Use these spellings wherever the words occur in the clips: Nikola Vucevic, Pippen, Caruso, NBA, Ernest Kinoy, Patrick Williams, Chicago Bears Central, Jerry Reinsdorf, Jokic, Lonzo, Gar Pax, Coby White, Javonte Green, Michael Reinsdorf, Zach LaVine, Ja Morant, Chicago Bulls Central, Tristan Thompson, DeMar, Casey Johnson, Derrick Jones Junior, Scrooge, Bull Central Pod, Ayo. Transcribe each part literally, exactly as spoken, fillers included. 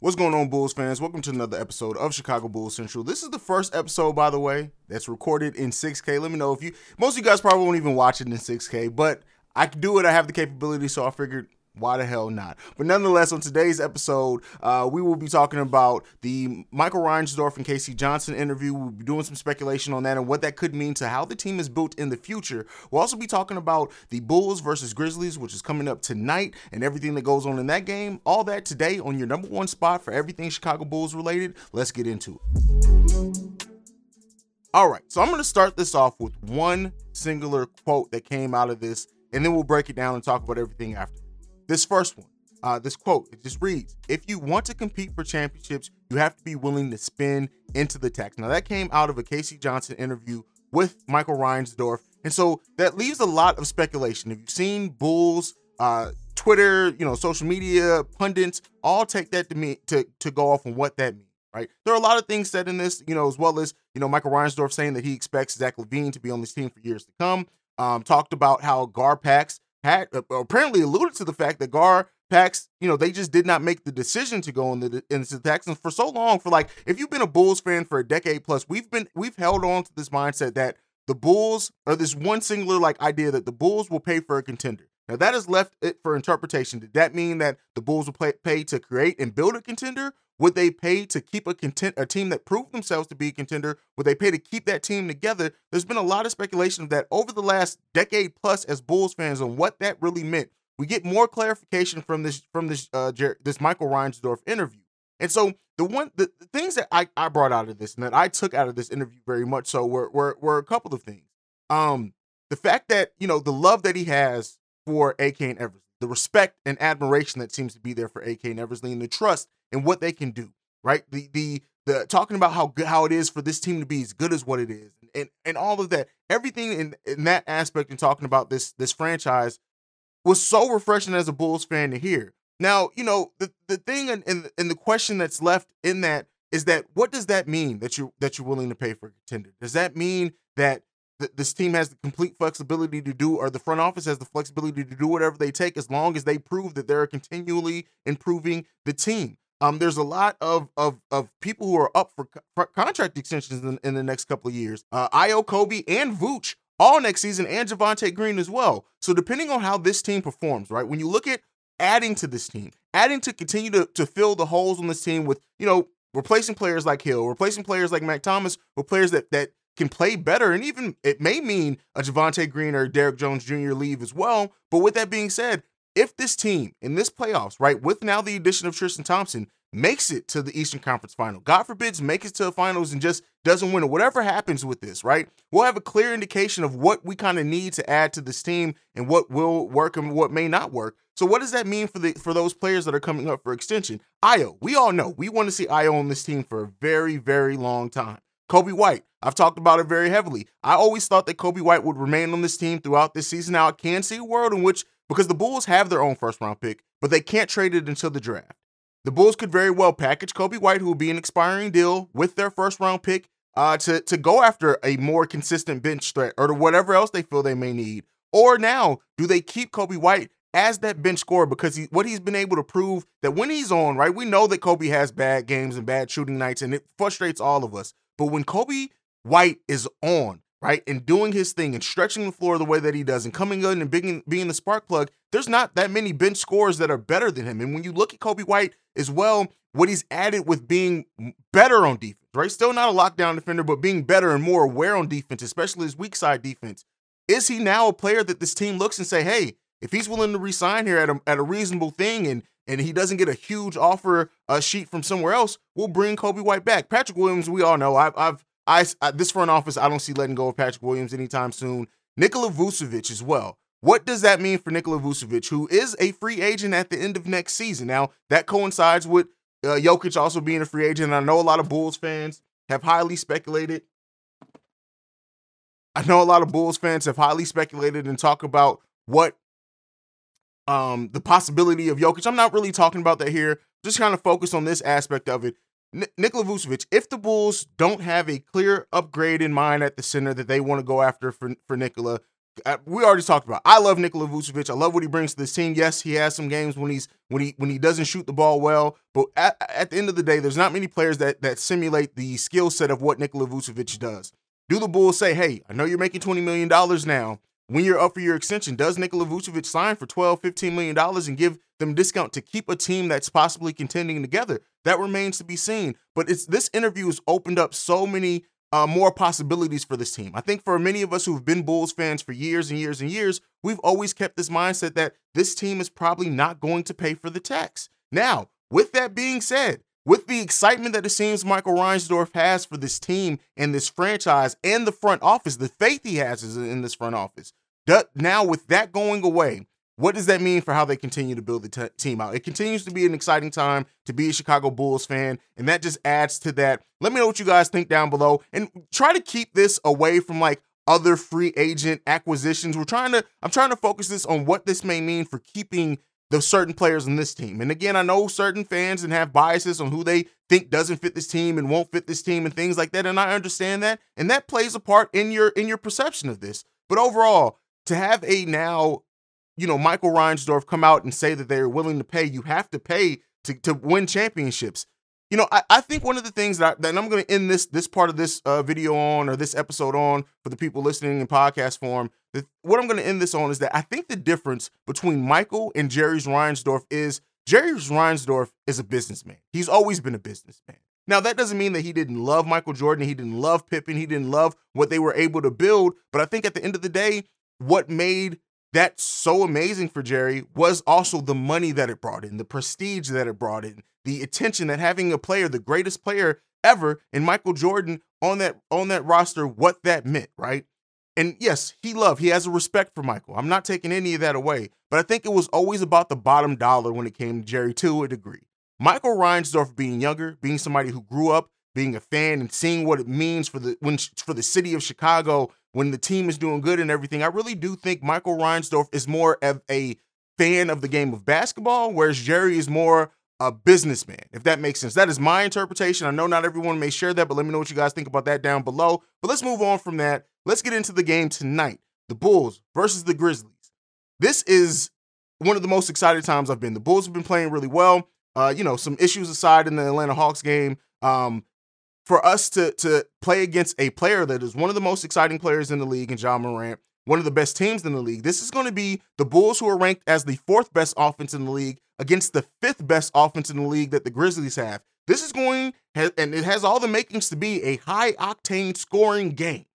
What's going on, Bulls fans? Welcome to another episode of Chicago Bulls Central. This is the first episode, by the way, that's recorded in six K. Let me know if you, most of you guys probably won't even watch it in six K, but I can do it. I have the capability, so I figured, why the hell not? But nonetheless, on today's episode, uh, we will be talking about the Michael Reinsdorf and Casey Johnson interview. We'll be doing some speculation on that and what that could mean to how the team is built in the future. We'll also be talking about the Bulls versus Grizzlies, which is coming up tonight, and everything that goes on in that game. All that today on your number one spot for everything Chicago Bulls related. Let's get into it. All right, so I'm going to start this off with one singular quote that came out of this, and then we'll break it down and talk about everything after. This first one, uh, this quote, it just reads, "If you want to compete for championships, you have to be willing to spin into the tax." Now, that came out of a Casey Johnson interview with Michael Reinsdorf. And so that leaves a lot of speculation. If you've seen Bulls, uh, Twitter, you know, social media, pundits, all take that to me to, to go off on what that means, right? There are a lot of things said in this, you know, as well as, you know, Michael Reinsdorf saying that he expects Zach LaVine to be on this team for years to come. Um, talked about how Gar Pax had uh, apparently alluded to the fact that Gar Pax, you know, they just did not make the decision to go in the into the Texans for so long. For like, if you've been a Bulls fan for a decade plus, we've been we've held on to this mindset that the Bulls or this one singular like idea that the Bulls will pay for a contender. Now that has left it for interpretation. Did that mean that the Bulls will pay, pay to create and build a contender? Would they pay to keep a content a team that proved themselves to be a contender? Would they pay to keep that team together? There's been a lot of speculation of that over the last decade plus as Bulls fans on what that really meant. We get more clarification from this from this uh, Jer- this Michael Reinsdorf interview. And so the one the, the things that I, I brought out of this and that I took out of this interview very much so were were, were a couple of things. Um, the fact that, you know, the love that he has for A K and Eversley, the respect and admiration that seems to be there for A K and Eversley, and the trust and what they can do, right? The the the talking about how good how it is for this team to be as good as what it is, and and, and all of that, everything in, in that aspect, and talking about this this franchise was so refreshing as a Bulls fan to hear. Now, you know, the the thing and and, and the question that's left in that is that what does that mean that you that you're willing to pay for a contender? Does that mean that th- this team has the complete flexibility to do, or the front office has the flexibility to do whatever they take as long as they prove that they're continually improving the team? Um, there's a lot of of of people who are up for, co- for contract extensions in, in the next couple of years. Uh, Ayo, Coby, and Vooch all next season, and Javonte Green as well. So depending on how this team performs, right, when you look at adding to this team, adding to continue to, to fill the holes on this team with, you know, replacing players like Hill, replacing players like Mac Thomas, or players that that can play better, and even it may mean a Javonte Green or Derrick Jones Junior leave as well. But with that being said, if this team in this playoffs, right, with now the addition of Tristan Thompson, makes it to the Eastern Conference Final, God forbids, makes it to the finals and just doesn't win it, whatever happens with this, right, we'll have a clear indication of what we kind of need to add to this team and what will work and what may not work. So what does that mean for the for those players that are coming up for extension? Ayo, we all know we want to see Ayo on this team for a very, very long time. Coby White, I've talked about it very heavily. I always thought that Coby White would remain on this team throughout this season. Now I can see a world in which, because the Bulls have their own first-round pick, but they can't trade it until the draft, the Bulls could very well package Coby White, who will be an expiring deal, with their first-round pick uh, to, to go after a more consistent bench threat or to whatever else they feel they may need. Or now, do they keep Coby White as that bench scorer? Because he, what he's been able to prove that when he's on, right, we know that Coby has bad games and bad shooting nights, and it frustrates all of us. But when Coby White is on, right, and doing his thing and stretching the floor the way that he does and coming in and being, being the spark plug, there's not that many bench scorers that are better than him. And when you look at Coby White as well, what he's added with being better on defense, right? Still not a lockdown defender, but being better and more aware on defense, especially his weak side defense. Is he now a player that this team looks and say, hey, if he's willing to resign here at a, at a reasonable thing and and he doesn't get a huge offer uh, sheet from somewhere else, we'll bring Coby White back. Patrick Williams, we all know, I've, I've I, I, this front office, I don't see letting go of Patrick Williams anytime soon. Nikola Vucevic as well. What does that mean for Nikola Vucevic, who is a free agent at the end of next season? Now, that coincides with uh, Jokic also being a free agent. And I know a lot of Bulls fans have highly speculated. I know a lot of Bulls fans have highly speculated and talk about what um, the possibility of Jokic. I'm not really talking about that here. Just kind of focus on this aspect of it. Nikola Vucevic, if the Bulls don't have a clear upgrade in mind at the center that they want to go after for, for Nikola, we already talked about. I love Nikola Vucevic. I love what he brings to this team. Yes, he has some games when he's when he when he doesn't shoot the ball well, but at, at the end of the day, there's not many players that that simulate the skill set of what Nikola Vucevic does. Do the Bulls say, hey, I know you're making twenty million dollars now. When you're up for your extension, does Nikola Vucevic sign for twelve, fifteen million dollars and give them discount to keep a team that's possibly contending together? That remains to be seen. But it's this interview has opened up so many Uh, more possibilities for this team. I think for many of us who've been Bulls fans for years and years and years, we've always kept this mindset that this team is probably not going to pay for the tax. Now, with that being said, with the excitement that it seems Michael Reinsdorf has for this team and this franchise and the front office, the faith he has is in this front office. Now, with that going away, what does that mean for how they continue to build the t- team out? It continues to be an exciting time to be a Chicago Bulls fan, and that just adds to that. Let me know what you guys think down below, and try to keep this away from like other free agent acquisitions. We're trying to, I'm trying to focus this on what this may mean for keeping the certain players in this team. And again, I know certain fans and have biases on who they think doesn't fit this team and won't fit this team and things like that, and I understand that, and that plays a part in your in your perception of this. But overall, to have a now you know, Michael Reinsdorf come out and say that they're willing to pay, you have to pay to, to win championships. You know, I, I think one of the things that, I, that I'm going to end this this part of this uh, video on, or this episode on, for the people listening in podcast form, that what I'm going to end this on is that I think the difference between Michael and Jerry Reinsdorf is Jerry Reinsdorf is a businessman. He's always been a businessman. Now, that doesn't mean that he didn't love Michael Jordan. He didn't love Pippen. He didn't love what they were able to build. But I think at the end of the day, what made that's so amazing for Jerry was also the money that it brought in, the prestige that it brought in, the attention that having a player, the greatest player ever in Michael Jordan on that on that roster, what that meant, right? And yes, he loved, he has a respect for Michael. I'm not taking any of that away, but I think it was always about the bottom dollar when it came to Jerry to a degree. Michael Reinsdorf being younger, being somebody who grew up, being a fan and seeing what it means for the when for the city of Chicago when the team is doing good and everything, I really do think Michael Reinsdorf is more of a fan of the game of basketball, whereas Jerry is more a businessman, if that makes sense. That is my interpretation. I know not everyone may share that, but let me know what you guys think about that down below. But let's move on from that. Let's get into the game tonight. The Bulls versus the Grizzlies. This is one of the most excited times I've been. The Bulls have been playing really well. Uh, you know, some issues aside in the Atlanta Hawks game. Um, For us to to play against a player that is one of the most exciting players in the league and Ja Morant, one of the best teams in the league, this is going to be the Bulls, who are ranked as the fourth best offense in the league, against the fifth best offense in the league that the Grizzlies have. This is going, and it has all the makings to be a high-octane scoring game,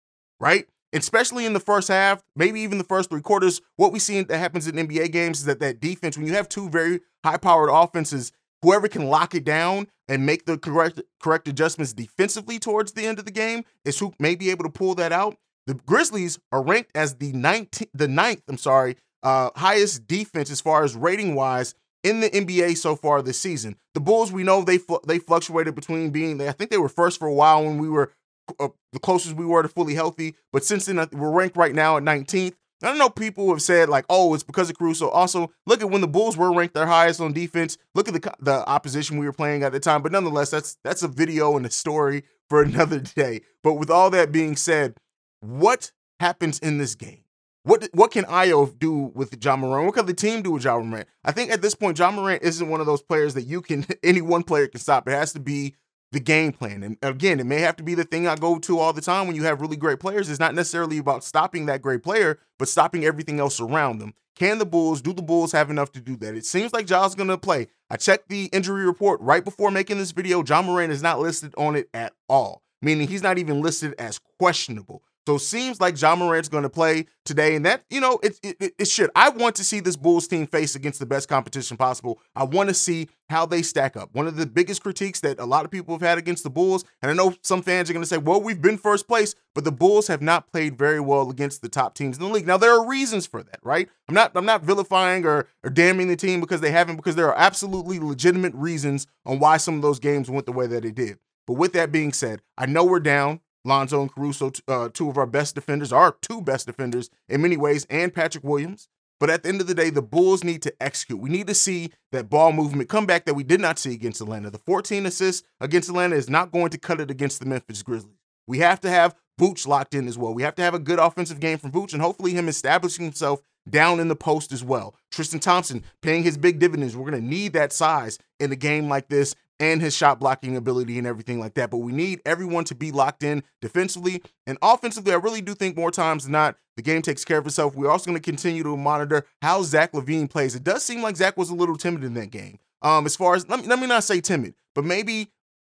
right? Especially in the first half, maybe even the first three quarters. What we see that happens in N B A games is that that defense, when you have two very high-powered offenses, whoever can lock it down and make the correct correct adjustments defensively towards the end of the game is who may be able to pull that out. The Grizzlies are ranked as the nineteenth, the ninth, I'm sorry, uh, highest defense as far as rating wise in the N B A so far this season. The Bulls, we know they fl- they fluctuated between being, I think they were first for a while when we were uh, the closest we were to fully healthy, but since then we're ranked right now at nineteenth. I don't know, people have said, like, oh, it's because of Caruso. Also, look at when the Bulls were ranked their highest on defense. Look at the the opposition we were playing at the time. But nonetheless, that's that's a video and a story for another day. But with all that being said, what happens in this game? What what can Ayo do with Ja Morant? What can the team do with Ja Morant? I think at this point, Ja Morant isn't one of those players that you can any one player can stop. It has to be the game plan. And again, it may have to be the thing I go to all the time when you have really great players. It's not necessarily about stopping that great player, but stopping everything else around them. Can the Bulls, do the Bulls have enough to do that? It seems like Ja's going to play. I checked the injury report right before making this video. Ja Morant is not listed on it at all, meaning he's not even listed as questionable. So it seems like Ja Morant's going to play today, and that, you know, it, it it should. I want to see this Bulls team face against the best competition possible. I want to see how they stack up. One of the biggest critiques that a lot of people have had against the Bulls, and I know some fans are going to say, well, we've been first place, but the Bulls have not played very well against the top teams in the league. Now, there are reasons for that, right? I'm not I'm not vilifying or, or damning the team because they haven't, because there are absolutely legitimate reasons on why some of those games went the way that it did. But with that being said, I know we're down. Lonzo and Caruso, uh, two of our best defenders, our two best defenders in many ways, and Patrick Williams. But at the end of the day, the Bulls need to execute. We need to see that ball movement comeback that we did not see against Atlanta. The fourteen assists against Atlanta is not going to cut it against the Memphis Grizzlies. We have to have Vooch locked in as well. We have to have a good offensive game from Vooch, and hopefully him establishing himself down in the post as well. Tristan Thompson paying his big dividends. We're going to need that size in a game like this, and his shot blocking ability and everything like that. But we need everyone to be locked in defensively and offensively. I really do think more times than not, the game takes care of itself. We're also going to continue to monitor how Zach LaVine plays. It does seem like Zach was a little timid in that game. Um, as far as, let me, let me not say timid, but maybe,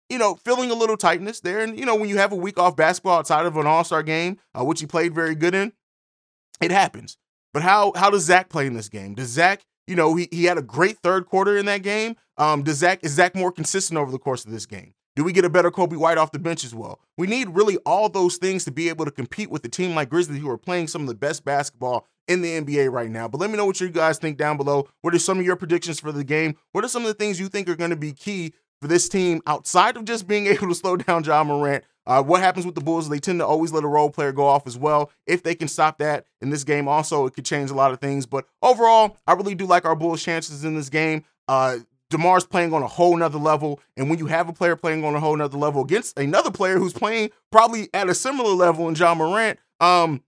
you know, feeling a little tightness there. And, you know, when you have a week off basketball outside of an all-star game, uh, which he played very good in, it happens. But how how does Zach play in this game? Does Zach, you know, he, he had a great third quarter in that game. Um, does Zach, is Zach more consistent over the course of this game? Do we get a better Coby White off the bench as well? We need really all those things to be able to compete with a team like Grizzlies, who are playing some of the best basketball in the N B A right now. But let me know what you guys think down below. What are some of your predictions for the game? What are some of the things you think are going to be key for this team outside of just being able to slow down Ja Morant? Uh, what happens with the Bulls? They tend to always let a role player go off as well. If they can stop that in this game, also, it could change a lot of things. But overall, I really do like our Bulls' chances in this game. Uh, DeMar's playing on a whole nother level. And when you have a player playing on a whole nother level against another player who's playing probably at a similar level in Ja Morant, um,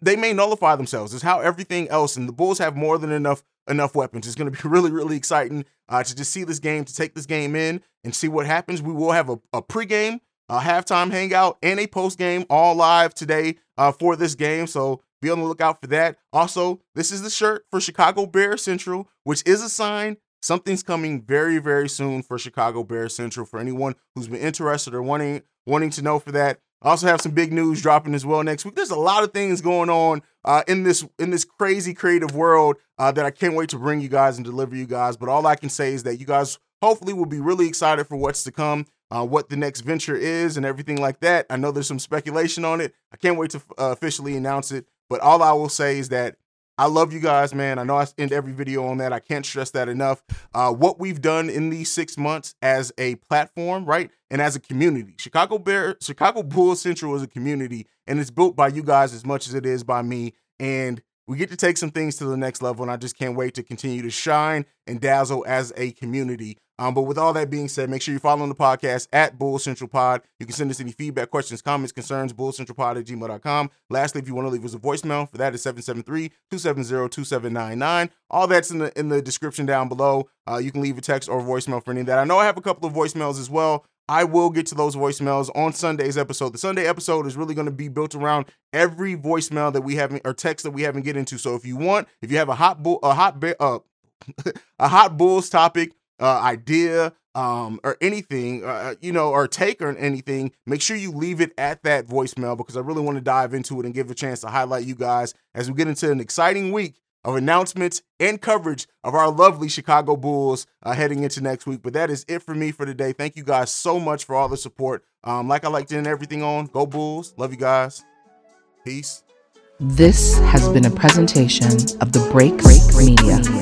they may nullify themselves. It's how everything else, and the Bulls have more than enough enough weapons. It's going to be really, really exciting uh, to just see this game, to take this game in and see what happens. We will have a, a pregame, a halftime hangout, and a postgame all live today uh, for this game. So be on the lookout for that. Also, this is the shirt for Chicago Bears Central, which is a sign something's coming very, very soon for Chicago Bears Central, for anyone who's been interested or wanting wanting to know for that. I also have some big news dropping as well next week. There's a lot of things going on uh, in this in this crazy creative world uh, that I can't wait to bring you guys and deliver you guys. But all I can say is that you guys hopefully will be really excited for what's to come, uh, what the next venture is and everything like that. I know there's some speculation on it. I can't wait to uh, officially announce it. But all I will say is that I love you guys, man. I know I end every video on that. I can't stress that enough. Uh, what we've done in these six months as a platform, right? And as a community, Chicago Bear, Chicago Bulls Central is a community, and it's built by you guys as much as it is by me. And we get to take some things to the next level. And I just can't wait to continue to shine and dazzle as a community. Um, but with all that being said, make sure you're following the podcast at Bull Central Pod. You can send us any feedback, questions, comments, concerns, bull central pod at gmail dot com. Lastly, if you want to leave us a voicemail, for that is seven seven three, two seven zero, two seven nine nine. All that's in the in the description down below. Uh, you can leave a text or a voicemail for any of that. I know I have a couple of voicemails as well. I will get to those voicemails on Sunday's episode. The Sunday episode is really going to be built around every voicemail that we haven't, or text that we haven't get into. So if you want, if you have a hot bull, a hot bear, uh, a hot Bulls topic, Uh, idea um, or anything, uh, you know, or take or anything, make sure you leave it at that voicemail, because I really want to dive into it and give a chance to highlight you guys as we get into an exciting week of announcements and coverage of our lovely Chicago Bulls uh, heading into next week. But that is it for me for today. Thank you guys so much for all the support. Um, like I like to end everything on, go Bulls. Love you guys. Peace. This has been a presentation of the Break Break Media.